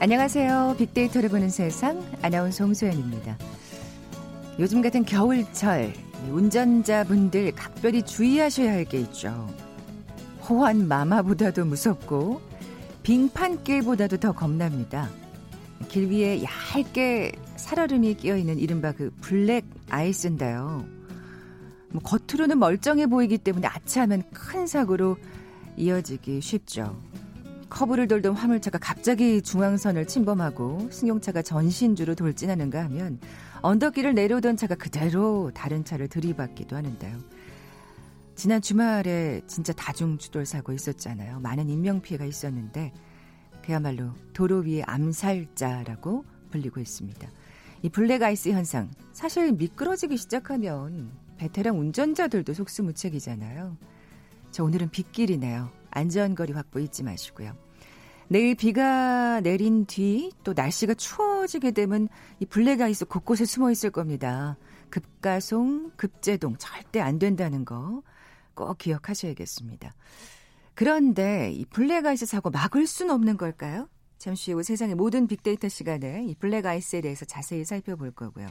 안녕하세요. 빅데이터를 보는 세상 아나운서 홍소연입니다. 요즘 같은 겨울철 운전자분들 각별히 주의하셔야 할 게 있죠. 호환 마마보다도 무섭고 빙판길보다도 더 겁납니다. 길 위에 얇게 살얼음이 끼어있는 이른바 그 블랙 아이스인데요. 뭐 겉으로는 멀쩡해 보이기 때문에 아차하면 큰 사고로 이어지기 쉽죠. 커브를 돌던 화물차가 갑자기 중앙선을 침범하고 승용차가 전신주로 돌진하는가 하면 언덕길을 내려오던 차가 그대로 다른 차를 들이받기도 하는데요. 지난 주말에 진짜 다중추돌 사고 있었잖아요. 많은 인명피해가 있었는데 그야말로 도로 위의 암살자라고 불리고 있습니다. 이 블랙아이스 현상, 사실 미끄러지기 시작하면 베테랑 운전자들도 속수무책이잖아요. 저 오늘은 빗길이네요. 안전거리 확보 잊지 마시고요. 내일 비가 내린 뒤 또 날씨가 추워지게 되면 이 블랙아이스 곳곳에 숨어 있을 겁니다. 급가송, 급제동 절대 안 된다는 거 꼭 기억하셔야겠습니다. 그런데 이 블랙아이스 사고 막을 순 없는 걸까요? 잠시 후 세상의 모든 빅데이터 시간에 이 블랙아이스에 대해서 자세히 살펴볼 거고요.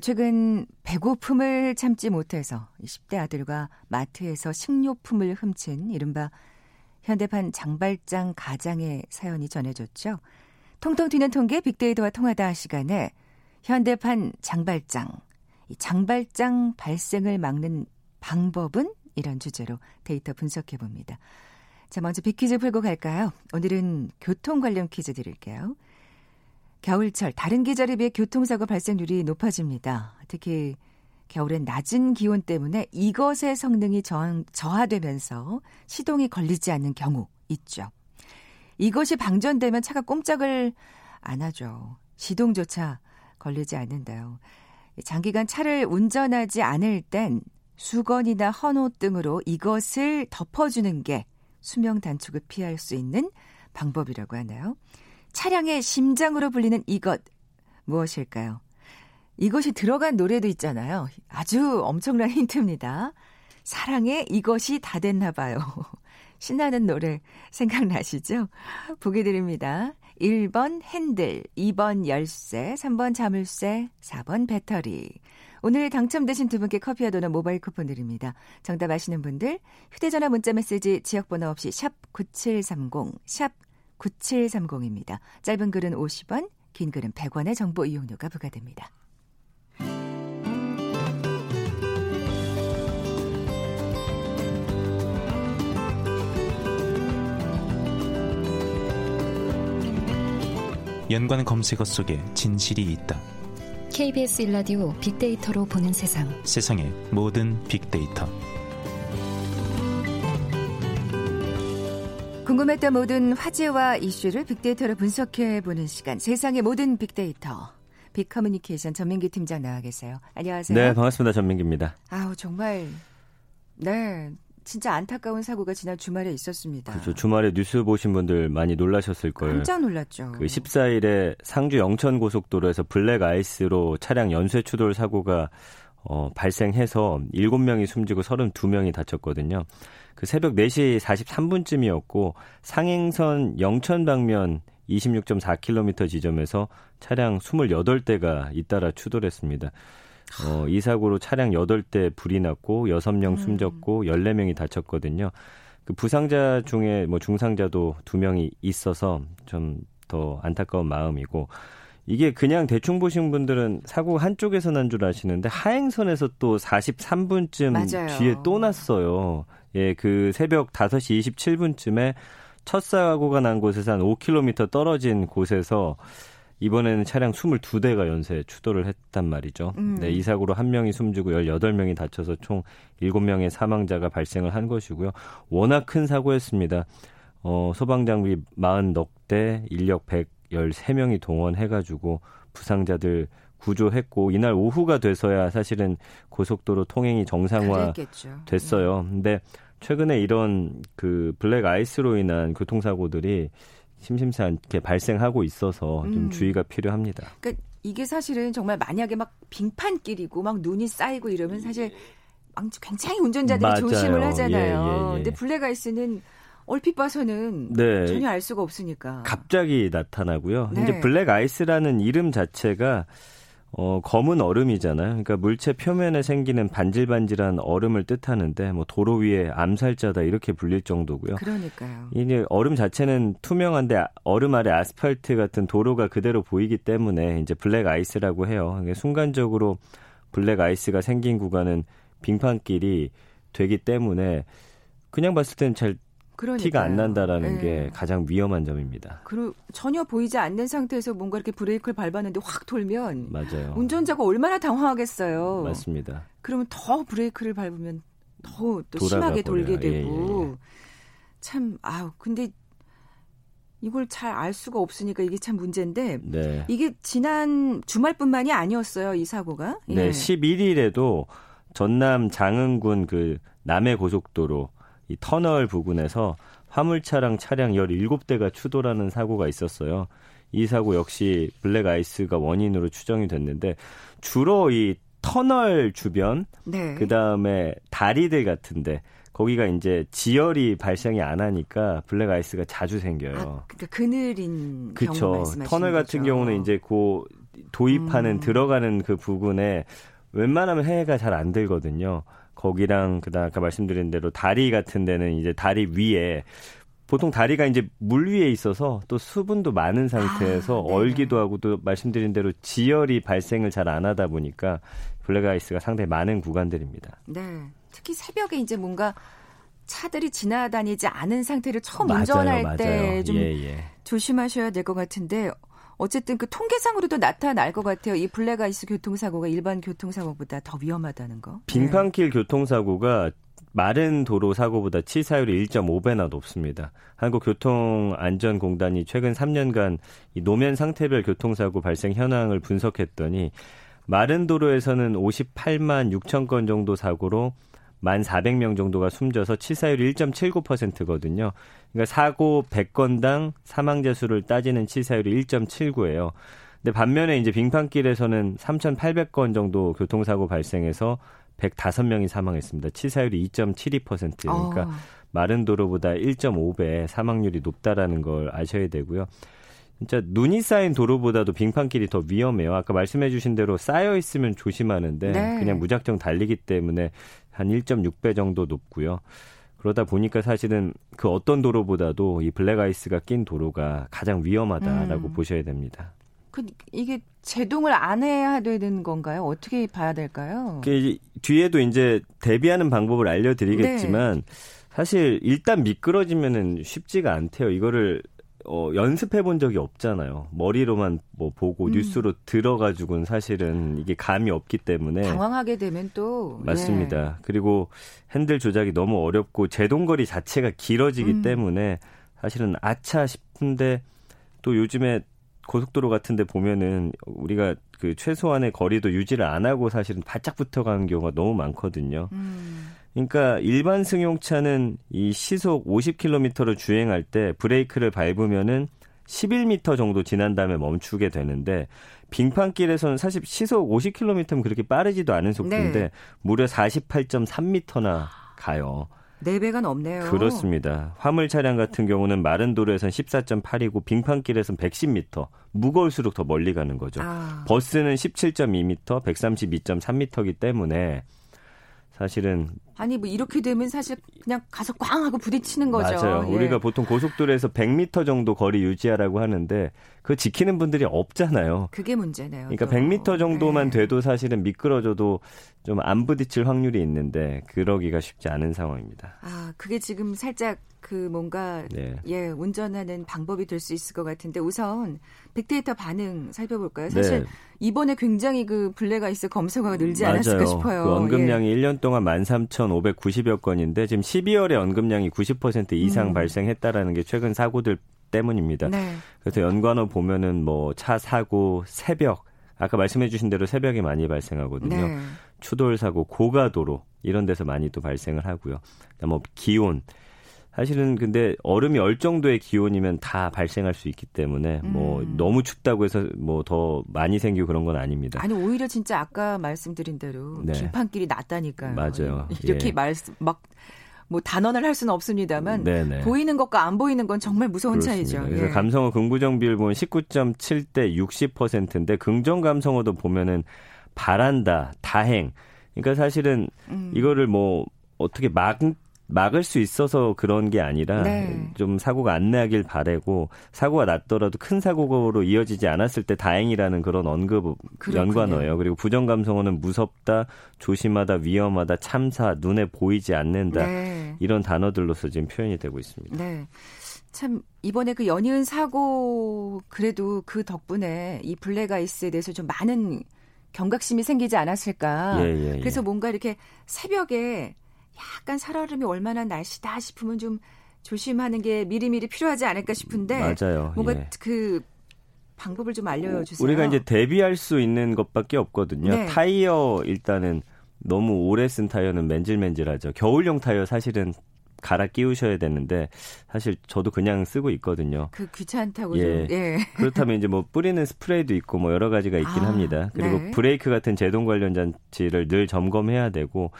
최근 배고픔을 참지 못해서 20대 아들과 마트에서 식료품을 훔친 이른바 현대판 장발장 가장의 사연이 전해졌죠. 통통 튀는 통계 빅데이터와 통하다 시간에 현대판 장발장, 이 장발장 발생을 막는 방법은? 이런 주제로 데이터 분석해봅니다. 자, 먼저 빅퀴즈 풀고 갈까요? 오늘은 교통 관련 퀴즈 드릴게요. 겨울철 다른 계절에 비해 교통사고 발생률이 높아집니다. 특히 겨울엔 낮은 기온 때문에 이것의 성능이 저하되면서 시동이 걸리지 않는 경우 있죠. 이것이 방전되면 차가 꼼짝을 안 하죠. 시동조차 걸리지 않는데요. 장기간 차를 운전하지 않을 땐 수건이나 헌옷 등으로 이것을 덮어주는 게 수명 단축을 피할 수 있는 방법이라고 하나요? 차량의 심장으로 불리는 이것 무엇일까요? 이것이 들어간 노래도 있잖아요. 아주 엄청난 힌트입니다. 사랑에 이것이 다 됐나 봐요. 신나는 노래 생각나시죠? 보기 드립니다. 1번 핸들, 2번 열쇠, 3번 자물쇠, 4번 배터리. 오늘 당첨되신 두 분께 커피와 도넛 모바일 쿠폰 드립니다. 정답 아시는 분들 휴대전화 문자메시지 지역번호 없이 샵 9730, 샵 9730입니다. 짧은 글은 50원, 긴 글은 100원의 정보 이용료가 부과됩니다. 연관 검색어 속에 진실이 있다. KBS 1라디오 빅데이터로 보는 세상. 세상의 모든 빅데이터. 궁금했던 모든 화제와 이슈를 빅데이터로 분석해보는 시간. 세상의 모든 빅데이터. 빅커뮤니케이션 전민기 팀장 나와 계세요. 안녕하세요. 네, 반갑습니다. 전민기입니다. 아우, 정말. 네. 진짜 안타까운 사고가 지난 주말에 있었습니다. 그렇죠. 주말에 뉴스 보신 분들 많이 놀라셨을 거예요. 깜짝 놀랐죠. 그 14일에 상주 영천고속도로에서 블랙아이스로 차량 연쇄 추돌 사고가 발생해서 7명이 숨지고 32명이 다쳤거든요. 그 새벽 4시 43분쯤이었고 상행선 영천 방면 26.4km 지점에서 차량 28대가 잇따라 추돌했습니다. 이 사고로 차량 8대 불이 났고 6명 숨졌고 14명이 다쳤거든요. 그 부상자 중에 뭐 중상자도 2명이 있어서 좀 더 안타까운 마음이고, 이게 그냥 대충 보신 분들은 사고 한쪽에서 난 줄 아시는데 하행선에서 또 43분쯤 맞아요. 뒤에 또 났어요. 예, 그 새벽 5시 27분쯤에 첫 사고가 난 곳에서 한 5km 떨어진 곳에서 이번에는 차량 22대가 연쇄 추돌을 했단 말이죠. 네, 이 사고로 1명이 숨지고 18명이 다쳐서 총 7명의 사망자가 발생을 한 것이고요. 워낙 큰 사고였습니다. 소방장비 40여 대, 인력 113명이 동원해가지고 부상자들 구조했고, 이날 오후가 돼서야 사실은 고속도로 통행이 정상화 됐어요. 근데 최근에 이런 그 블랙 아이스로 인한 교통사고들이 심심치 않게 발생하고 있어서 좀 주의가 필요합니다. 그러니까 이게 사실은 정말 만약에 막 빙판길이고 막 눈이 쌓이고 이러면 사실 굉장히 운전자들이 맞아요. 조심을 하잖아요. 근데 블랙아이스는 얼핏 봐서는 네. 전혀 알 수가 없으니까. 갑자기 나타나고요. 네. 이제 블랙 아이스라는 이름 자체가 검은 얼음이잖아요. 그러니까 물체 표면에 생기는 반질반질한 얼음을 뜻하는데 뭐 도로 위에 암살자다 이렇게 불릴 정도고요. 그러니까요. 이제 얼음 자체는 투명한데 얼음 아래 아스팔트 같은 도로가 그대로 보이기 때문에 이제 블랙 아이스라고 해요. 그러니까 순간적으로 블랙 아이스가 생긴 구간은 빙판길이 되기 때문에 그냥 봤을 때는 잘 그러니까요. 티가 안 난다라는 네. 게 가장 위험한 점입니다. 그리고 전혀 보이지 않는 상태에서 뭔가 이렇게 브레이크를 밟았는데 확 돌면 맞아요. 운전자가 얼마나 당황하겠어요. 맞습니다. 그러면 더 브레이크를 밟으면 더 또 심하게 돌게 되고 예. 참 근데 이걸 잘 알 수가 없으니까 이게 참 문제인데 네. 이게 지난 주말뿐만이 아니었어요. 이 사고가. 예. 네, 11일에도 전남 장흥군 그 남해고속도로 이 터널 부근에서 화물차랑 차량 17대가 추돌하는 사고가 있었어요. 이 사고 역시 블랙 아이스가 원인으로 추정이 됐는데 주로 이 터널 주변, 네. 그다음에 다리들 같은데 거기가 이제 지열이 발생이 안 하니까 블랙 아이스가 자주 생겨요. 그러니까 그늘인 그쵸. 경우 말씀하시는 터널 같은 거죠. 경우는 이제 그 도입하는 들어가는 그 부근에 웬만하면 해가 잘 안 들거든요. 거기랑 그다음 아까 말씀드린 대로 다리 같은 데는 이제 다리 위에 보통 다리가 이제 물 위에 있어서 또 수분도 많은 상태에서 얼기도 하고 또 말씀드린 대로 지열이 발생을 잘 안 하다 보니까 블랙 아이스가 상당히 많은 구간들입니다. 네, 특히 새벽에 이제 뭔가 차들이 지나다니지 않은 상태를 처음 맞아요, 운전할 때 좀 조심하셔야 될 것 같은데. 어쨌든 그 통계상으로도 나타날 것 같아요. 이 블랙아이스 교통사고가 일반 교통사고보다 더 위험하다는 거. 빙판길 교통사고가 마른 도로 사고보다 치사율이 1.5배나 높습니다. 한국교통안전공단이 최근 3년간 이 노면 상태별 교통사고 발생 현황을 분석했더니 마른 도로에서는 58만 6천 건 정도 사고로 1만 400명 정도가 숨져서 치사율이 1.79%거든요. 그러니까 사고 100건당 사망자 수를 따지는 치사율이 1.79예요. 근데 반면에 이제 빙판길에서는 3,800건 정도 교통사고 발생해서 105명이 사망했습니다. 치사율이 2.72%. 그러니까 마른 도로보다 1.5배 사망률이 높다라는 걸 아셔야 되고요. 진짜 눈이 쌓인 도로보다도 빙판길이 더 위험해요. 아까 말씀해 주신 대로 쌓여 있으면 조심하는데 네. 그냥 무작정 달리기 때문에 한 1.6배 정도 높고요. 그러다 보니까 사실은 그 어떤 도로보다도 이 블랙아이스가 낀 도로가 가장 위험하다라고 보셔야 됩니다. 이게 제동을 안 해야 되는 건가요? 어떻게 봐야 될까요? 뒤에도 이제 대비하는 방법을 알려드리겠지만 네. 사실 일단 미끄러지면은 쉽지가 않대요. 이거를 연습해 본 적이 없잖아요. 머리로만 뭐 보고 뉴스로 들어가지고는 사실은 이게 감이 없기 때문에 당황하게 되면 또 맞습니다. 예. 그리고 핸들 조작이 너무 어렵고 제동거리 자체가 길어지기 때문에 사실은 아차 싶은데 또 요즘에 고속도로 같은 데 보면은 우리가 그 최소한의 거리도 유지를 안 하고 사실은 바짝 붙어가는 경우가 너무 많거든요. 그러니까 일반 승용차는 이 시속 50km로 주행할 때 브레이크를 밟으면은 11m 정도 지난 다음에 멈추게 되는데 빙판길에서는 사실 시속 50km면 그렇게 빠르지도 않은 속도인데 네. 무려 48.3m나 가요. 4배가 넘네요. 그렇습니다. 화물 차량 같은 경우는 마른 도로에서는 14.8이고 빙판길에서는 110m. 무거울수록 더 멀리 가는 거죠. 버스는 17.2m, 132.3m이기 때문에 사실은 아니 뭐 이렇게 되면 사실 그냥 가서 꽝 하고 부딪히는 거죠. 맞아요. 예. 우리가 보통 고속도로에서 100m 정도 거리 유지하라고 하는데 그거 지키는 분들이 없잖아요. 그게 문제네요. 그러니까 또. 100m 정도만 예. 돼도 사실은 미끄러져도 좀 안 부딪힐 확률이 있는데 그러기가 쉽지 않은 상황입니다. 그게 지금 살짝 그 뭔가 네. 예 운전하는 방법이 될 수 있을 것 같은데 우선 빅데이터 반응 살펴볼까요? 사실 네. 이번에 굉장히 그 블랙아이스 검사가 늘지 맞아요. 않았을까 싶어요. 그 언급량이 예. 1년 동안 13,590여 건인데 지금 12월에 언급량이 90% 이상 발생했다라는 게 최근 사고들 때문입니다. 네. 그래서 연관어 보면은 뭐 차 사고, 새벽 아까 말씀해주신 대로 새벽에 많이 발생하거든요. 네. 추돌 사고, 고가도로 이런 데서 많이 또 발생을 하고요. 뭐 기온 사실은 근데 얼음이 얼 정도의 기온이면 다 발생할 수 있기 때문에 뭐 너무 춥다고 해서 뭐 더 많이 생기고 그런 건 아닙니다. 아니 오히려 진짜 아까 말씀드린 대로 빙판길이 낫다니까요. 맞아요. 이렇게 예. 막 뭐 단언을 할 수는 없습니다만 네네. 보이는 것과 안 보이는 건 정말 무서운 그렇습니다. 차이죠. 그래서 예. 감성어 긍부정 비율 보면 19.7대 60%인데 긍정 감성어도 보면은 바란다, 다행. 그러니까 사실은 이거를 뭐 어떻게 막을 수 있어서 그런 게 아니라 네. 좀 사고가 안 나길 바라고 사고가 났더라도 큰 사고로 이어지지 않았을 때 다행이라는 그런 언급 그렇군요. 연관어예요. 그리고 부정감성어는 무섭다, 조심하다, 위험하다, 참사, 눈에 보이지 않는다 네. 이런 단어들로서 지금 표현이 되고 있습니다. 네. 참 이번에 그 연이은 사고 그래도 그 덕분에 이 블랙 아이스에 대해서 좀 많은 경각심이 생기지 않았을까. 예, 예, 그래서 예. 뭔가 이렇게 새벽에 약간 살얼음이 얼마나 날씨다 싶으면 좀 조심하는 게 미리미리 필요하지 않을까 싶은데 맞아요. 뭔가 예. 그 방법을 좀 알려주세요. 우리가 이제 대비할 수 있는 것밖에 없거든요. 네. 타이어 일단은 너무 오래 쓴 타이어는 맨질맨질하죠. 겨울용 타이어 사실은 갈아 끼우셔야 되는데 사실 저도 그냥 쓰고 있거든요. 그 귀찮다고 예. 좀. 예. 그렇다면 이제 뭐 뿌리는 스프레이도 있고 뭐 여러 가지가 있긴 합니다. 그리고 네. 브레이크 같은 제동 관련 장치를 늘 점검해야 되고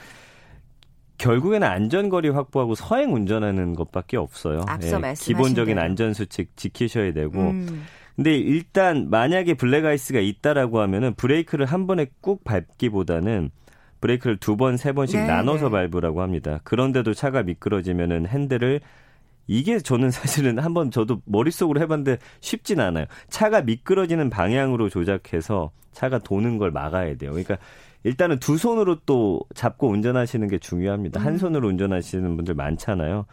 결국에는 안전거리 확보하고 서행 운전하는 것밖에 없어요. 앞서 예. 기본적인 안전 수칙 지키셔야 되고. 근데 일단 만약에 블랙 아이스가 있다라고 하면은 브레이크를 한 번에 꾹 밟기보다는 브레이크를 두 번, 세 번씩 네, 나눠서 네. 밟으라고 합니다. 그런데도 차가 미끄러지면은 핸들을 이게 저는 사실은 한번 저도 머릿속으로 해봤는데 쉽진 않아요. 차가 미끄러지는 방향으로 조작해서 차가 도는 걸 막아야 돼요. 그러니까 일단은 두 손으로 또 잡고 운전하시는 게 중요합니다. 한 손으로 운전하시는 분들 많잖아요.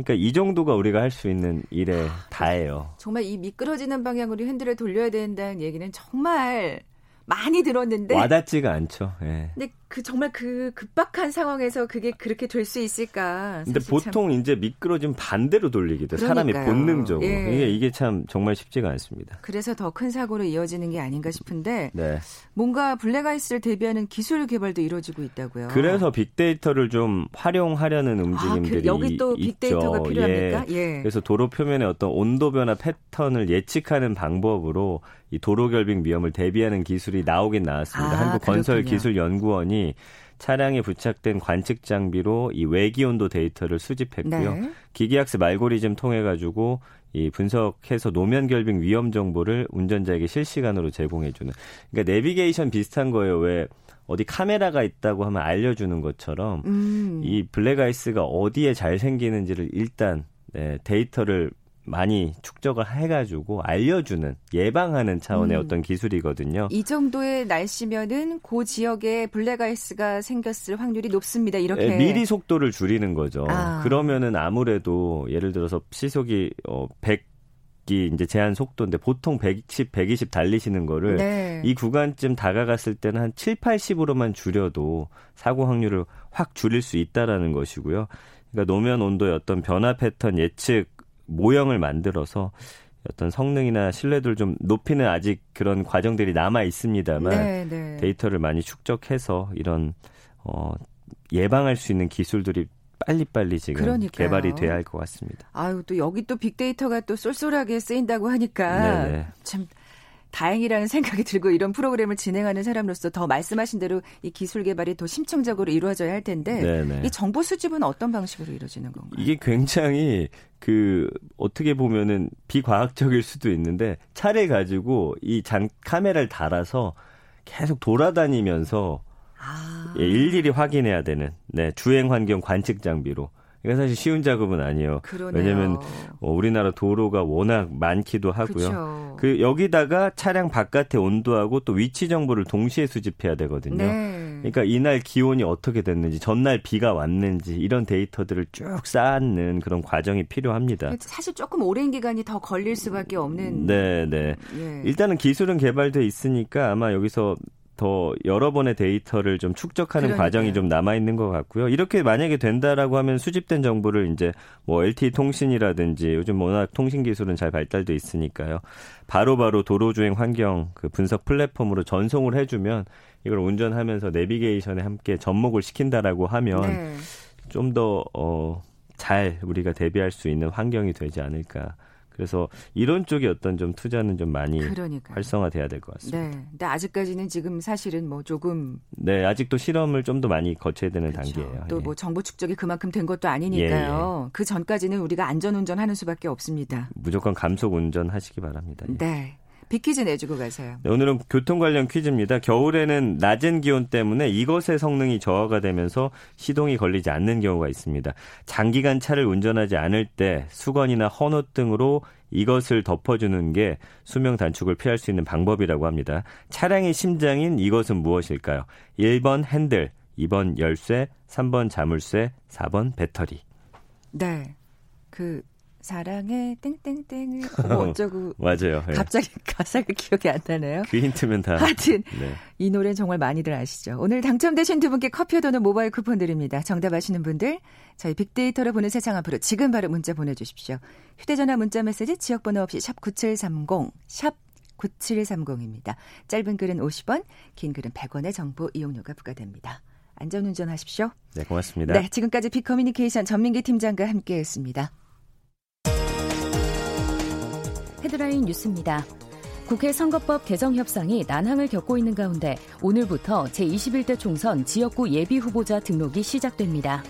그러니까 이 정도가 우리가 할 수 있는 일에 다예요. 정말 이 미끄러지는 방향으로 핸들을 돌려야 된다는 얘기는 정말 많이 들었는데 와닿지가 않죠. 예. 근데 그 정말 그 급박한 상황에서 그게 그렇게 될 수 있을까? 근데 보통 이제 미끄러지면 반대로 돌리게 돼. 사람이 본능적으로. 예. 이게 참 정말 쉽지가 않습니다. 그래서 더 큰 사고로 이어지는 게 아닌가 싶은데 네. 뭔가 블랙아이스를 대비하는 기술 개발도 이루어지고 있다고요. 그래서 빅데이터를 좀 활용하려는 움직임들이 있죠. 여기 또 빅데이터가 있죠. 필요합니까? 예. 예. 그래서 도로 표면의 어떤 온도 변화 패턴을 예측하는 방법으로 이 도로 결빙 위험을 대비하는 기술이 나오긴 나왔습니다. 한국건설기술연구원이 차량에 부착된 관측 장비로 이 외기온도 데이터를 수집했고요. 네. 기계학습 알고리즘 통해 가지고 이 분석해서 노면 결빙 위험 정보를 운전자에게 실시간으로 제공해주는. 그러니까 내비게이션 비슷한 거예요. 왜 어디 카메라가 있다고 하면 알려주는 것처럼 이 블랙아이스가 어디에 잘 생기는지를 일단 네, 데이터를 많이 축적을 해가지고 알려주는 예방하는 차원의 어떤 기술이거든요. 이 정도의 날씨면은 그 지역에 블랙아이스가 생겼을 확률이 높습니다. 이렇게 네, 미리 속도를 줄이는 거죠. 그러면은 아무래도 예를 들어서 시속이 100이 이제 제한 속도인데 보통 110, 120 달리시는 거를 네. 이 구간쯤 다가갔을 때는 한 7, 80으로만 줄여도 사고 확률을 확 줄일 수 있다라는 것이고요. 그러니까 노면 온도의 어떤 변화 패턴 예측 모형을 만들어서 어떤 성능이나 신뢰도를 좀 높이는 아직 그런 과정들이 남아 있습니다만 네네. 데이터를 많이 축적해서 이런 예방할 수 있는 기술들이 빨리빨리 지금 그러니까요. 개발이 돼야 할 것 같습니다. 아유 또 여기 또 빅데이터가 또 쏠쏠하게 쓰인다고 하니까 네네. 참 다행이라는 생각이 들고 이런 프로그램을 진행하는 사람으로서 더 말씀하신 대로 이 기술 개발이 더 심층적으로 이루어져야 할 텐데 네네. 이 정보 수집은 어떤 방식으로 이루어지는 건가요? 이게 굉장히 그 어떻게 보면은 비과학적일 수도 있는데 차를 가지고 이 카메라를 달아서 계속 돌아다니면서 예, 일일이 확인해야 되는 네, 주행 환경 관측 장비로. 이게 사실 쉬운 작업은 아니에요. 그러네요. 왜냐하면 우리나라 도로가 워낙 많기도 하고요. 그쵸. 여기다가 차량 바깥의 온도하고 또 위치 정보를 동시에 수집해야 되거든요. 네. 그러니까 이날 기온이 어떻게 됐는지, 전날 비가 왔는지 이런 데이터들을 쭉 쌓는 그런 과정이 필요합니다. 사실 조금 오랜 기간이 더 걸릴 수밖에 없는. 네. 예. 일단은 기술은 개발돼 있으니까 아마 여기서 더 여러 번의 데이터를 좀 축적하는 그러니까요. 과정이 좀 남아 있는 것 같고요. 이렇게 만약에 된다라고 하면 수집된 정보를 이제 뭐 LTE 통신이라든지 요즘 워낙 통신 기술은 잘 발달돼 있으니까요. 바로바로 도로 주행 환경 그 분석 플랫폼으로 전송을 해주면 이걸 운전하면서 내비게이션에 함께 접목을 시킨다라고 하면 네. 좀 더 잘 우리가 대비할 수 있는 환경이 되지 않을까. 그래서 이런 쪽에 어떤 좀 투자는 좀 많이 활성화돼야 될 것 같습니다. 네, 근데 아직까지는 지금 사실은 뭐 조금 네, 아직도 실험을 좀 더 많이 거쳐야 되는 그렇죠. 단계예요. 또 뭐 예. 정보 축적이 그만큼 된 것도 아니니까요. 예, 예. 그 전까지는 우리가 안전 운전하는 수밖에 없습니다. 무조건 감속 운전하시기 바랍니다. 예. 네. 빅퀴즈 내주고 가세요. 네, 오늘은 교통 관련 퀴즈입니다. 겨울에는 낮은 기온 때문에 이것의 성능이 저하가 되면서 시동이 걸리지 않는 경우가 있습니다. 장기간 차를 운전하지 않을 때 수건이나 헌옷 등으로 이것을 덮어주는 게 수명 단축을 피할 수 있는 방법이라고 합니다. 차량의 심장인 이것은 무엇일까요? 1번 핸들, 2번 열쇠, 3번 자물쇠, 4번 배터리. 네. 사랑해 땡땡땡을 어쩌고 맞아요. 예. 갑자기 가사가 기억이 안 나네요. 귀 힌트면 다. 하여튼 네. 이 노래는 정말 많이들 아시죠. 오늘 당첨되신 두 분께 커피와 도넛 모바일 쿠폰 드립니다. 정답 아시는 분들 저희 빅데이터로 보는 세상 앞으로 지금 바로 문자 보내주십시오. 휴대전화 문자 메시지 지역번호 없이 샵 9730 샵 9730입니다. 짧은 글은 50원, 긴 글은 100원의 정보 이용료가 부과됩니다. 안전운전 하십시오. 네, 고맙습니다. 네, 지금까지 빅커뮤니케이션 전민기 팀장과 함께했습니다. 헤드라인 뉴스입니다. 국회 선거법 개정 협상이 난항을 겪고 있는 가운데 오늘부터 제21대 총선 지역구 예비후보자 등록이 시작됩니다.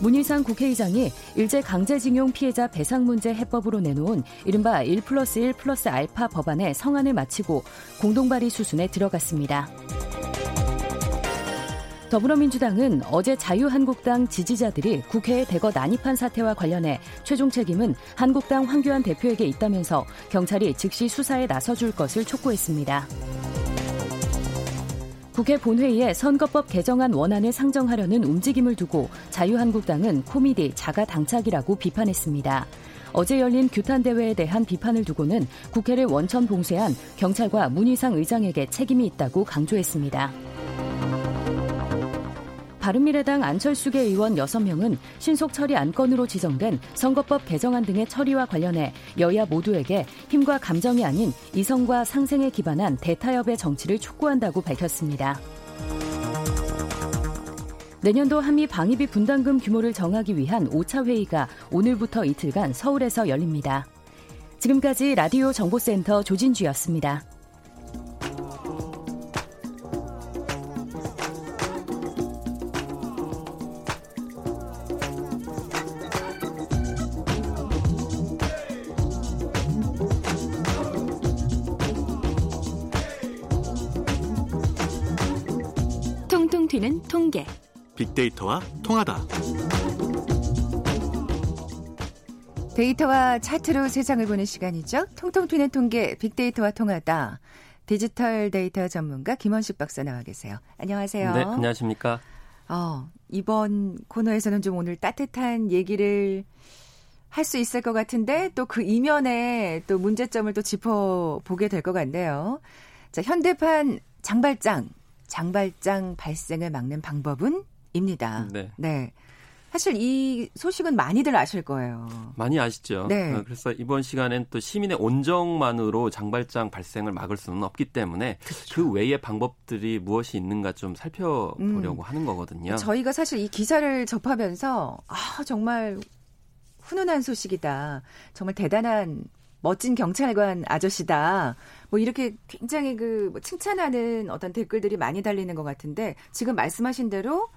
문희상 국회의장이 일제 강제징용 피해자 배상 문제 해법으로 내놓은 이른바 1+1+알파 법안의 성안을 마치고 공동 발의 수순에 들어갔습니다. 더불어민주당은 어제 자유한국당 지지자들이 국회에 대거 난입한 사태와 관련해 최종 책임은 한국당 황교안 대표에게 있다면서 경찰이 즉시 수사에 나서줄 것을 촉구했습니다. 국회 본회의에 선거법 개정안 원안을 상정하려는 움직임을 두고 자유한국당은 코미디, 자가 당착이라고 비판했습니다. 어제 열린 규탄대회에 대한 비판을 두고는 국회를 원천 봉쇄한 경찰과 문희상 의장에게 책임이 있다고 강조했습니다. 바른미래당 안철수계 의원 6명은 신속 처리 안건으로 지정된 선거법 개정안 등의 처리와 관련해 여야 모두에게 힘과 감정이 아닌 이성과 상생에 기반한 대타협의 정치를 촉구한다고 밝혔습니다. 내년도 한미 방위비 분담금 규모를 정하기 위한 5차 회의가 오늘부터 이틀간 서울에서 열립니다. 지금까지 라디오 정보센터 조진주였습니다. 는 통계 빅데이터와 통하다. 데이터와 차트로 세상을 보는 시간이죠. 통통 튀는 통계 빅데이터와 통하다. 디지털 데이터 전문가 김원식 박사 나와 계세요. 안녕하세요. 네, 안녕하십니까. 이번 코너에서는 좀 오늘 따뜻한 얘기를 할 수 있을 것 같은데 또 그 이면에 또 문제점을 또 짚어보게 될 것 같네요. 자, 현대판 장발장 발생을 막는 방법은? 입니다. 네. 네. 사실 이 소식은 많이들 아실 거예요. 많이 아시죠. 네. 그래서 이번 시간엔 또 시민의 온정만으로 장발장 발생을 막을 수는 없기 때문에 그렇죠. 그 외의 방법들이 무엇이 있는가 좀 살펴보려고 하는 거거든요. 저희가 사실 이 기사를 접하면서 정말 훈훈한 소식이다. 정말 대단한 멋진 경찰관 아저씨다. 뭐 이렇게 굉장히 칭찬하는 어떤 댓글들이 많이 달리는 것 같은데 지금 말씀하신 대로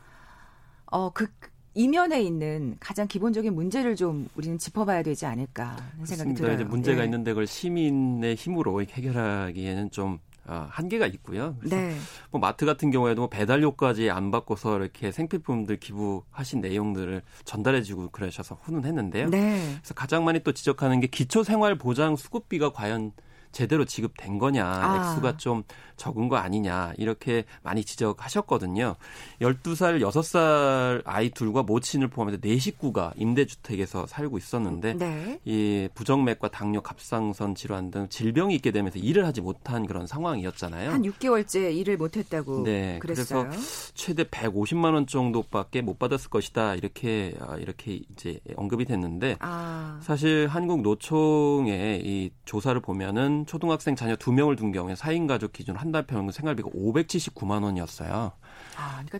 그 이면에 있는 가장 기본적인 문제를 좀 우리는 짚어봐야 되지 않을까 하는 그렇습니다. 생각이 들어요. 이제 문제가 있는데 그걸 시민의 힘으로 해결하기에는 좀 한계가 있고요. 그래서 네. 뭐 마트 같은 경우에도 배달료까지 안 받고서 이렇게 생필품들 기부하신 내용들을 전달해주고 그러셔서 훈훈했는데요. 네. 그래서 가장 많이 또 지적하는 게 기초생활보장수급비가 과연 제대로 지급된 거냐, 액수가 좀 적은 거 아니냐 이렇게 많이 지적하셨거든요. 12살, 6살 아이 둘과 모친을 포함해서 4식구가 임대주택에서 살고 있었는데 네. 이 부정맥과 당뇨, 갑상선 질환 등 질병이 있게 되면서 일을 하지 못한 그런 상황이었잖아요. 한 6개월째 일을 못했다고 네, 그랬어요. 그래서 최대 150만 원 정도밖에 못 받았을 것이다 이렇게 이제 언급이 됐는데 사실 한국노총의 이 조사를 보면은 초등학생 자녀 2명을 둔 경우에 4인 가족 기준 한 달 평균 생활비가 579만 원이었어요. 그러니까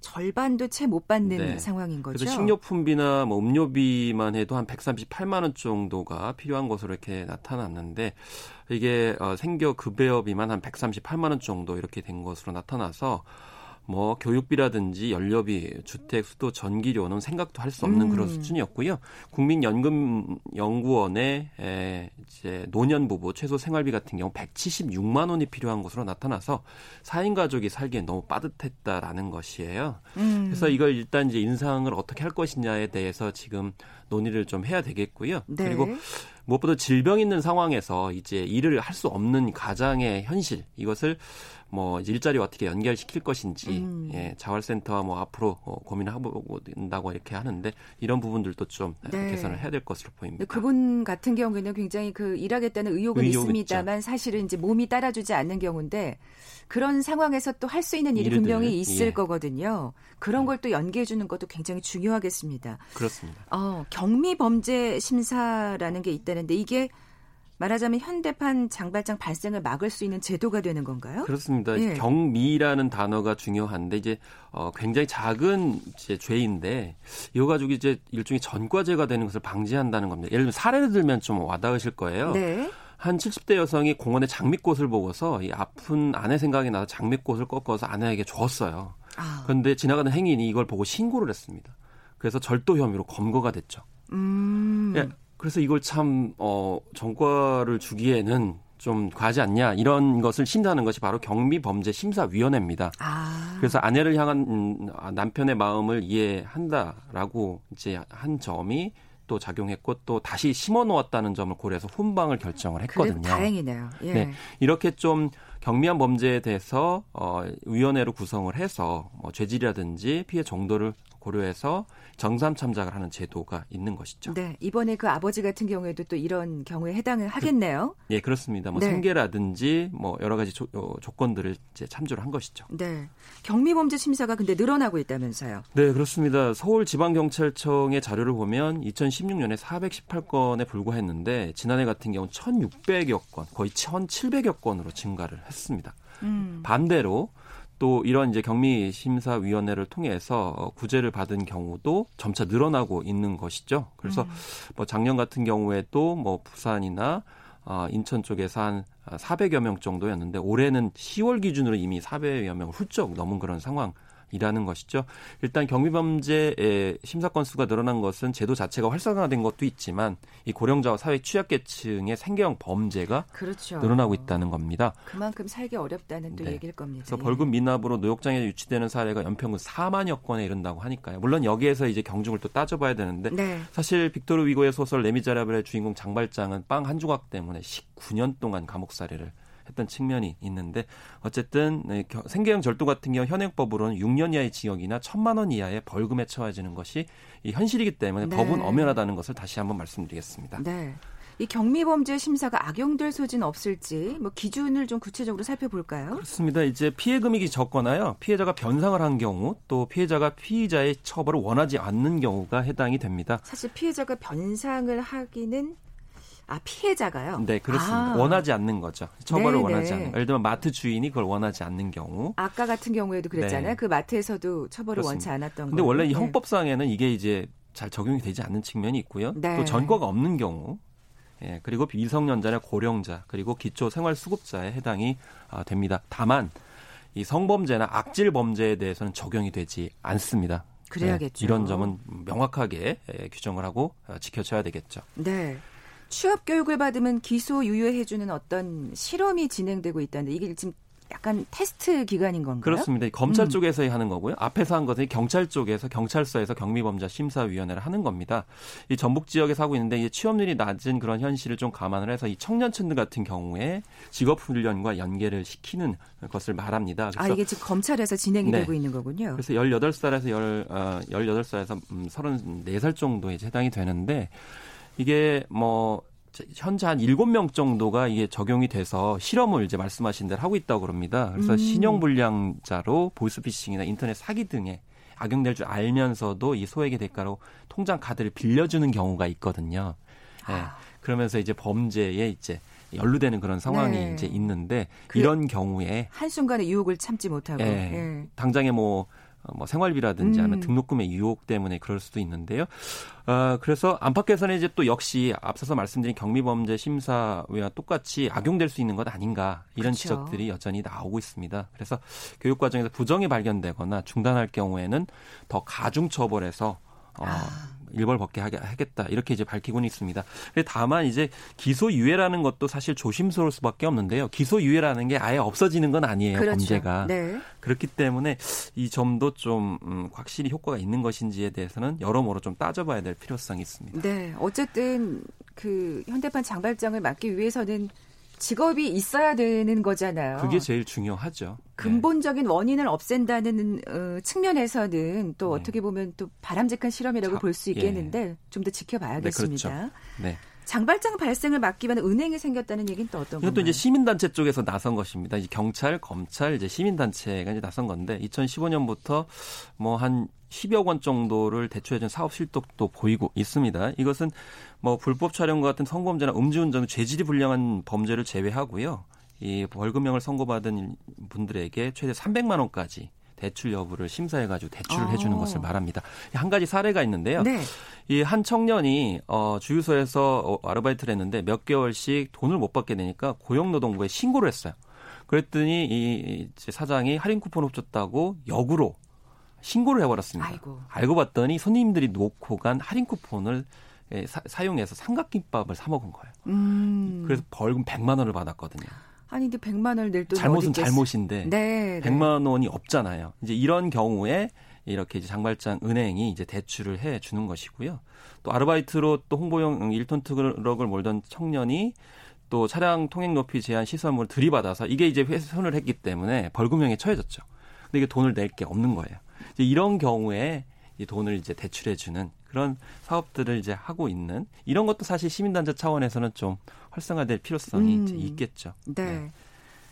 절반도 채 못 받는 네. 상황인 거죠. 그래서 식료품비나 뭐 음료비만 해도 한 138만 원 정도가 필요한 것으로 이렇게 나타났는데 이게 생겨 급여비만 한 138만 원 정도 이렇게 된 것으로 나타나서 뭐 교육비라든지 연료비, 주택, 수도, 전기료는 생각도 할 수 없는 그런 수준이었고요. 국민연금연구원의 이제 노년부부 최소 생활비 같은 경우 176만 원이 필요한 것으로 나타나서 4인 가족이 살기에 너무 빠듯했다라는 것이에요. 그래서 이걸 일단 이제 인상을 어떻게 할 것이냐에 대해서 지금 논의를 좀 해야 되겠고요. 네. 그리고 무엇보다 질병 있는 상황에서 이제 일을 할 수 없는 가장의 현실 이것을 뭐 일자리와 어떻게 연결시킬 것인지 예, 자활센터와 뭐 앞으로 고민하고 된다고 이렇게 하는데 이런 부분들도 좀 네. 개선을 해야 될 것으로 보입니다. 그분 같은 경우에는 굉장히 그 일하겠다는 의욕은 있습니다만 있죠. 사실은 이제 몸이 따라주지 않는 경우인데 그런 상황에서 또 할 수 있는 일이 분명히 있을 예. 거거든요. 그런 걸 또 연계해 주는 것도 굉장히 중요하겠습니다. 그렇습니다. 경미범죄심사라는 게 있다는데 이게 말하자면 현대판 장발장 발생을 막을 수 있는 제도가 되는 건가요? 그렇습니다. 예. 경미라는 단어가 중요한데 이제 굉장히 작은 이제 죄인데 이거 가지고 이제 일종의 전과죄가 되는 것을 방지한다는 겁니다. 예를 들면 사례를 들면 좀 와닿으실 거예요. 네. 한 70대 여성이 공원에 장미꽃을 보고서 이 아픈 아내 생각이 나서 장미꽃을 꺾어서 아내에게 줬어요. 그런데 지나가는 행인이 이걸 보고 신고를 했습니다. 그래서 절도 혐의로 검거가 됐죠. 예. 그래서 이걸 참 전과를 주기에는 좀 과하지 않냐 이런 것을 심사하는 것이 바로 경미범죄심사위원회입니다. 그래서 아내를 향한 남편의 마음을 이해한다라고 이제 한 점이 또 작용했고 또 다시 심어놓았다는 점을 고려해서 훈방을 결정을 했거든요. 다행이네요. 예. 네, 이렇게 좀 경미한 범죄에 대해서 위원회로 구성을 해서 죄질이라든지 피해 정도를 고려해서 정상 참작을 하는 제도가 있는 것이죠. 네, 이번에 그 아버지 같은 경우에도 또 이런 경우에 해당을 하겠네요. 예, 그렇습니다. 뭐 네. 생계라든지 뭐 여러 가지 조건들을 이제 참조를 한 것이죠. 네, 경미범죄 심사가 근데 늘어나고 있다면서요. 네, 그렇습니다. 서울지방경찰청의 자료를 보면 2016년에 418건에 불과했는데 지난해 같은 경우 1,600여 건, 거의 1,700여 건으로 증가를 했습니다. 반대로 또 이런 이제 경미심사위원회를 통해서 구제를 받은 경우도 점차 늘어나고 있는 것이죠. 그래서 뭐 작년 같은 경우에도 뭐 부산이나 인천 쪽에서 한 400여 명 정도였는데 올해는 10월 기준으로 이미 400여 명 훌쩍 넘은 그런 상황이라는 것이죠. 일단 경미범죄의 심사 건수가 늘어난 것은 제도 자체가 활성화된 것도 있지만 이 고령자와 사회 취약계층의 생계형 범죄가 그렇죠. 늘어나고 있다는 겁니다. 그만큼 살기 어렵다는 또 네. 얘기일 겁니다. 그래서 벌금 미납으로 노역장에 유치되는 사례가 연평균 4만여 건에 이른다고 하니까요. 물론 여기에서 이제 경중을 또 따져봐야 되는데 네. 사실 빅토르 위고의 소설 레미제라블의 주인공 장발장은 빵 한 조각 때문에 19년 동안 감옥 사례를 했던 측면이 있는데 어쨌든 생계형 절도 같은 경우 현행법으로는 6년 이하의 징역이나 1,000만 원 이하의 벌금에 처해지는 것이 이 현실이기 때문에 네. 법은 엄연하다는 것을 다시 한번 말씀드리겠습니다. 네. 이 경미범죄 심사가 악용될 소지는 없을지 뭐 기준을 좀 구체적으로 살펴볼까요? 그렇습니다. 이제 피해 금액이 적거나요. 피해자가 변상을 한 경우 또 피해자가 피의자의 처벌을 원하지 않는 경우가 해당이 됩니다. 사실 피해자가 변상을 하기는 피해자가요? 네, 그렇습니다. 원하지 않는 거죠. 처벌을 네네. 원하지 않는. 예를 들면 마트 주인이 그걸 원하지 않는 경우. 아까 같은 경우에도 그랬잖아요. 네. 그 마트에서도 처벌을 그렇습니다. 원치 않았던 거예요. 근데 원래 네. 형법상에는 이게 이제 잘 적용이 되지 않는 측면이 있고요. 네. 또 전과가 없는 경우. 예, 그리고 미성년자나 고령자, 그리고 기초생활수급자에 해당이 됩니다. 다만 이 성범죄나 악질범죄에 대해서는 적용이 되지 않습니다. 그래야겠죠. 네, 이런 점은 명확하게 규정을 하고 지켜줘야 되겠죠. 네. 취업 교육을 받으면 기소 유예해주는 어떤 실험이 진행되고 있다는데 이게 지금 약간 테스트 기간인 건가요? 그렇습니다. 검찰 쪽에서 하는 거고요. 앞에서 한 것은 경찰 쪽에서 경찰서에서 경미범죄심사위원회를 하는 겁니다. 이 전북 지역에 사고 있는데 이제 취업률이 낮은 그런 현실을 좀 감안을 해서 이 청년층들 같은 경우에 직업훈련과 연계를 시키는 것을 말합니다. 그래서 이게 지금 검찰에서 진행이 네. 되고 있는 거군요. 그래서 18살에서 34살 정도에 해당이 되는데 이게 뭐 현재 한 7명 정도가 이게 적용이 돼서 실험을 이제 말씀하신 대로 하고 있다고 그럽니다. 그래서 신용불량자로 보이스피싱이나 인터넷 사기 등에 악용될 줄 알면서도 이 소액의 대가로 통장 카드를 빌려주는 경우가 있거든요. 네. 그러면서 이제 범죄에 이제 연루되는 그런 상황이 네. 이제 있는데 이런 경우에 한순간에 유혹을 참지 못하고 네. 당장에 뭐 뭐 생활비라든지 아니면 등록금의 유혹 때문에 그럴 수도 있는데요. 그래서 안팎에서는 이제 또 역시 앞서서 말씀드린 경미범죄 심사와 똑같이 악용될 수 있는 것 아닌가 이런 그렇죠. 지적들이 여전히 나오고 있습니다. 그래서 교육 과정에서 부정이 발견되거나 중단할 경우에는 더 가중 처벌해서 일벌백계 하겠다 이렇게 이제 밝히고는 있습니다. 다만 이제 기소유예라는 것도 사실 조심스러울 수밖에 없는데요. 기소유예라는 게 아예 없어지는 건 아니에요. 그렇죠. 범죄가 네. 그렇기 때문에 이 점도 좀 확실히 효과가 있는 것인지에 대해서는 여러모로 좀 따져봐야 될 필요성이 있습니다. 네, 어쨌든 그 현대판 장발장을 막기 위해서는 직업이 있어야 되는 거잖아요. 그게 제일 중요하죠. 근본적인 네. 원인을 없앤다는 측면에서는 또 네. 어떻게 보면 또 바람직한 실험이라고 볼 수 있겠는데 예. 좀 더 지켜봐야겠습니다. 네, 그렇죠. 네. 장발장 발생을 막기 위한 은행이 생겼다는 얘기는 또 어떤 건가요? 이것도 이제 시민단체 쪽에서 나선 것입니다. 이제 경찰, 검찰, 이제 시민단체가 이제 나선 건데 2015년부터 뭐 한 10여 건 정도를 대출해준 사업 실적도 보이고 있습니다. 이것은 뭐 불법 촬영과 같은 성범죄나 음주운전 죄질이 불량한 범죄를 제외하고요. 이 벌금형을 선고받은 분들에게 최대 300만 원까지 대출 여부를 심사해가지고 대출을 해주는 것을 말합니다. 한 가지 사례가 있는데요. 네. 이 한 청년이 주유소에서 아르바이트를 했는데 몇 개월씩 돈을 못 받게 되니까 고용노동부에 신고를 했어요. 그랬더니 이 사장이 할인 쿠폰 훔쳤다고 역으로 신고를 해버렸습니다. 아이고. 알고 봤더니 손님들이 놓고 간 할인 쿠폰을 사용해서 삼각김밥을 사 먹은 거예요. 그래서 벌금 100만 원을 받았거든요. 아니 근데 100만 원을 낼 돈 잘못은 잘못인데 네, 네. 100만 원이 없잖아요. 이제 이런 경우에 이렇게 이제 장발장 은행이 이제 대출을 해 주는 것이고요. 또 아르바이트로 또 홍보용 1톤 트럭을 몰던 청년이 또 차량 통행 높이 제한 시설물을 들이받아서 이게 이제 훼손을 했기 때문에 벌금형에 처해졌죠. 근데 이게 돈을 낼 게 없는 거예요. 이제 이런 경우에 이 돈을 이제 대출해 주는 그런 사업들을 이제 하고 있는 이런 것도 사실 시민단체 차원에서는 좀 활성화될 필요성이 이제 있겠죠. 네. 네.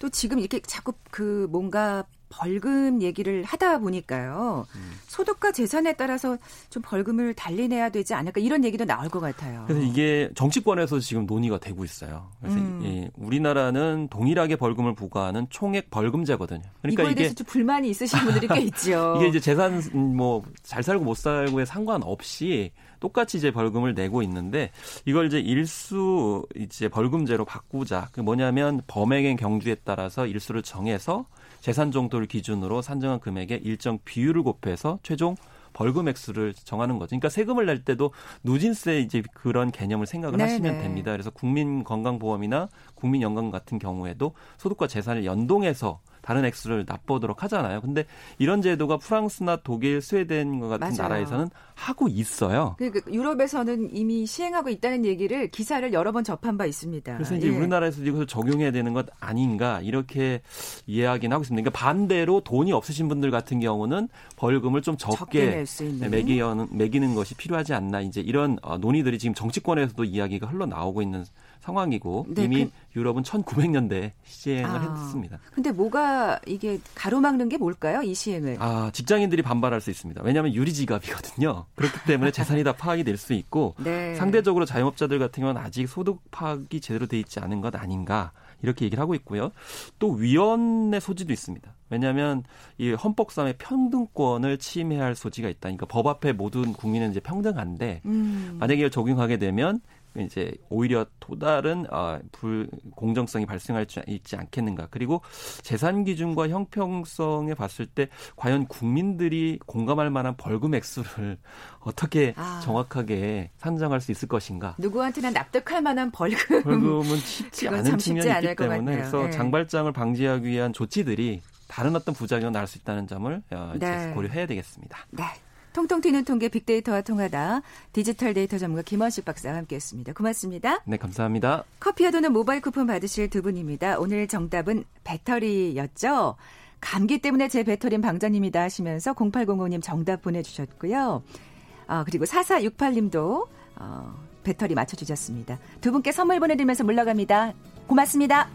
또 지금 이렇게 자꾸 그 뭔가 벌금 얘기를 하다 보니까요. 소득과 재산에 따라서 좀 벌금을 달리내야 되지 않을까 이런 얘기도 나올 것 같아요. 그래서 이게 정치권에서 지금 논의가 되고 있어요. 그래서 예, 우리나라는 동일하게 벌금을 부과하는 총액 벌금제거든요. 그러니까 이거에 대해서 좀 불만이 있으신 분들이 꽤 있죠. 이게 이제 재산 뭐 잘 살고 못 살고에 상관없이 똑같이 이제 벌금을 내고 있는데 이걸 이제 일수 이제 벌금제로 바꾸자. 그 뭐냐면 범행의 경주에 따라서 일수를 정해서 재산 정도를 기준으로 산정한 금액의 일정 비율을 곱해서 최종 벌금 액수를 정하는 거죠. 그러니까 세금을 낼 때도 누진세 이제 그런 개념을 생각을 네네. 하시면 됩니다. 그래서 국민건강보험이나 국민연금 같은 경우에도 소득과 재산을 연동해서 다른 액수를 납부하도록 하잖아요. 근데 이런 제도가 프랑스나 독일, 스웨덴 같은 맞아요. 나라에서는 하고 있어요. 그러니까 유럽에서는 이미 시행하고 있다는 얘기를 기사를 여러 번 접한 바 있습니다. 그래서 이제 예. 우리나라에서도 이것을 적용해야 되는 것 아닌가 이렇게 이해하긴 하고 있습니다. 그러니까 반대로 돈이 없으신 분들 같은 경우는 벌금을 좀 적게 매기는 것이 필요하지 않나 이제 이런 논의들이 지금 정치권에서도 이야기가 흘러나오고 있는 상황이고 네, 이미 유럽은 1900년대에 시행을 했습니다. 근데 뭐가 이게 가로막는 게 뭘까요? 이 시행을. 직장인들이 반발할 수 있습니다. 왜냐하면 유리지갑이거든요. 그렇기 때문에 재산이 다 파악이 될 수 있고 네. 상대적으로 자영업자들 같은 경우는 아직 소득 파악이 제대로 돼 있지 않은 것 아닌가 이렇게 얘기를 하고 있고요. 또 위헌의 소지도 있습니다. 왜냐하면 이 헌법상의 평등권을 침해할 소지가 있다. 그러니까 법 앞에 모든 국민은 이제 평등한데 만약에 이걸 적용하게 되면 이제 오히려 또 다른 불공정성이 발생할 수 있지 않겠는가. 그리고 재산 기준과 형평성에 봤을 때 과연 국민들이 공감할 만한 벌금 액수를 어떻게 정확하게 산정할 수 있을 것인가. 누구한테나 납득할 만한 벌금은 쉽지 않은 측면이 있기 때문에 그래서 네. 장발장을 방지하기 위한 조치들이 다른 어떤 부작용이 날 수 있다는 점을 네. 고려해야 되겠습니다. 네. 통통 튀는 통계 빅데이터와 통하다. 디지털 데이터 전문가 김원식 박사와 함께했습니다. 고맙습니다. 네, 감사합니다. 커피와 도넛 모바일 쿠폰 받으실 두 분입니다. 오늘 정답은 배터리였죠. 감기 때문에 제 배터리는 방전입니다 하시면서 0805님 정답 보내주셨고요. 그리고 4468님도 배터리 맞춰주셨습니다. 두 분께 선물 보내드리면서 물러갑니다. 고맙습니다.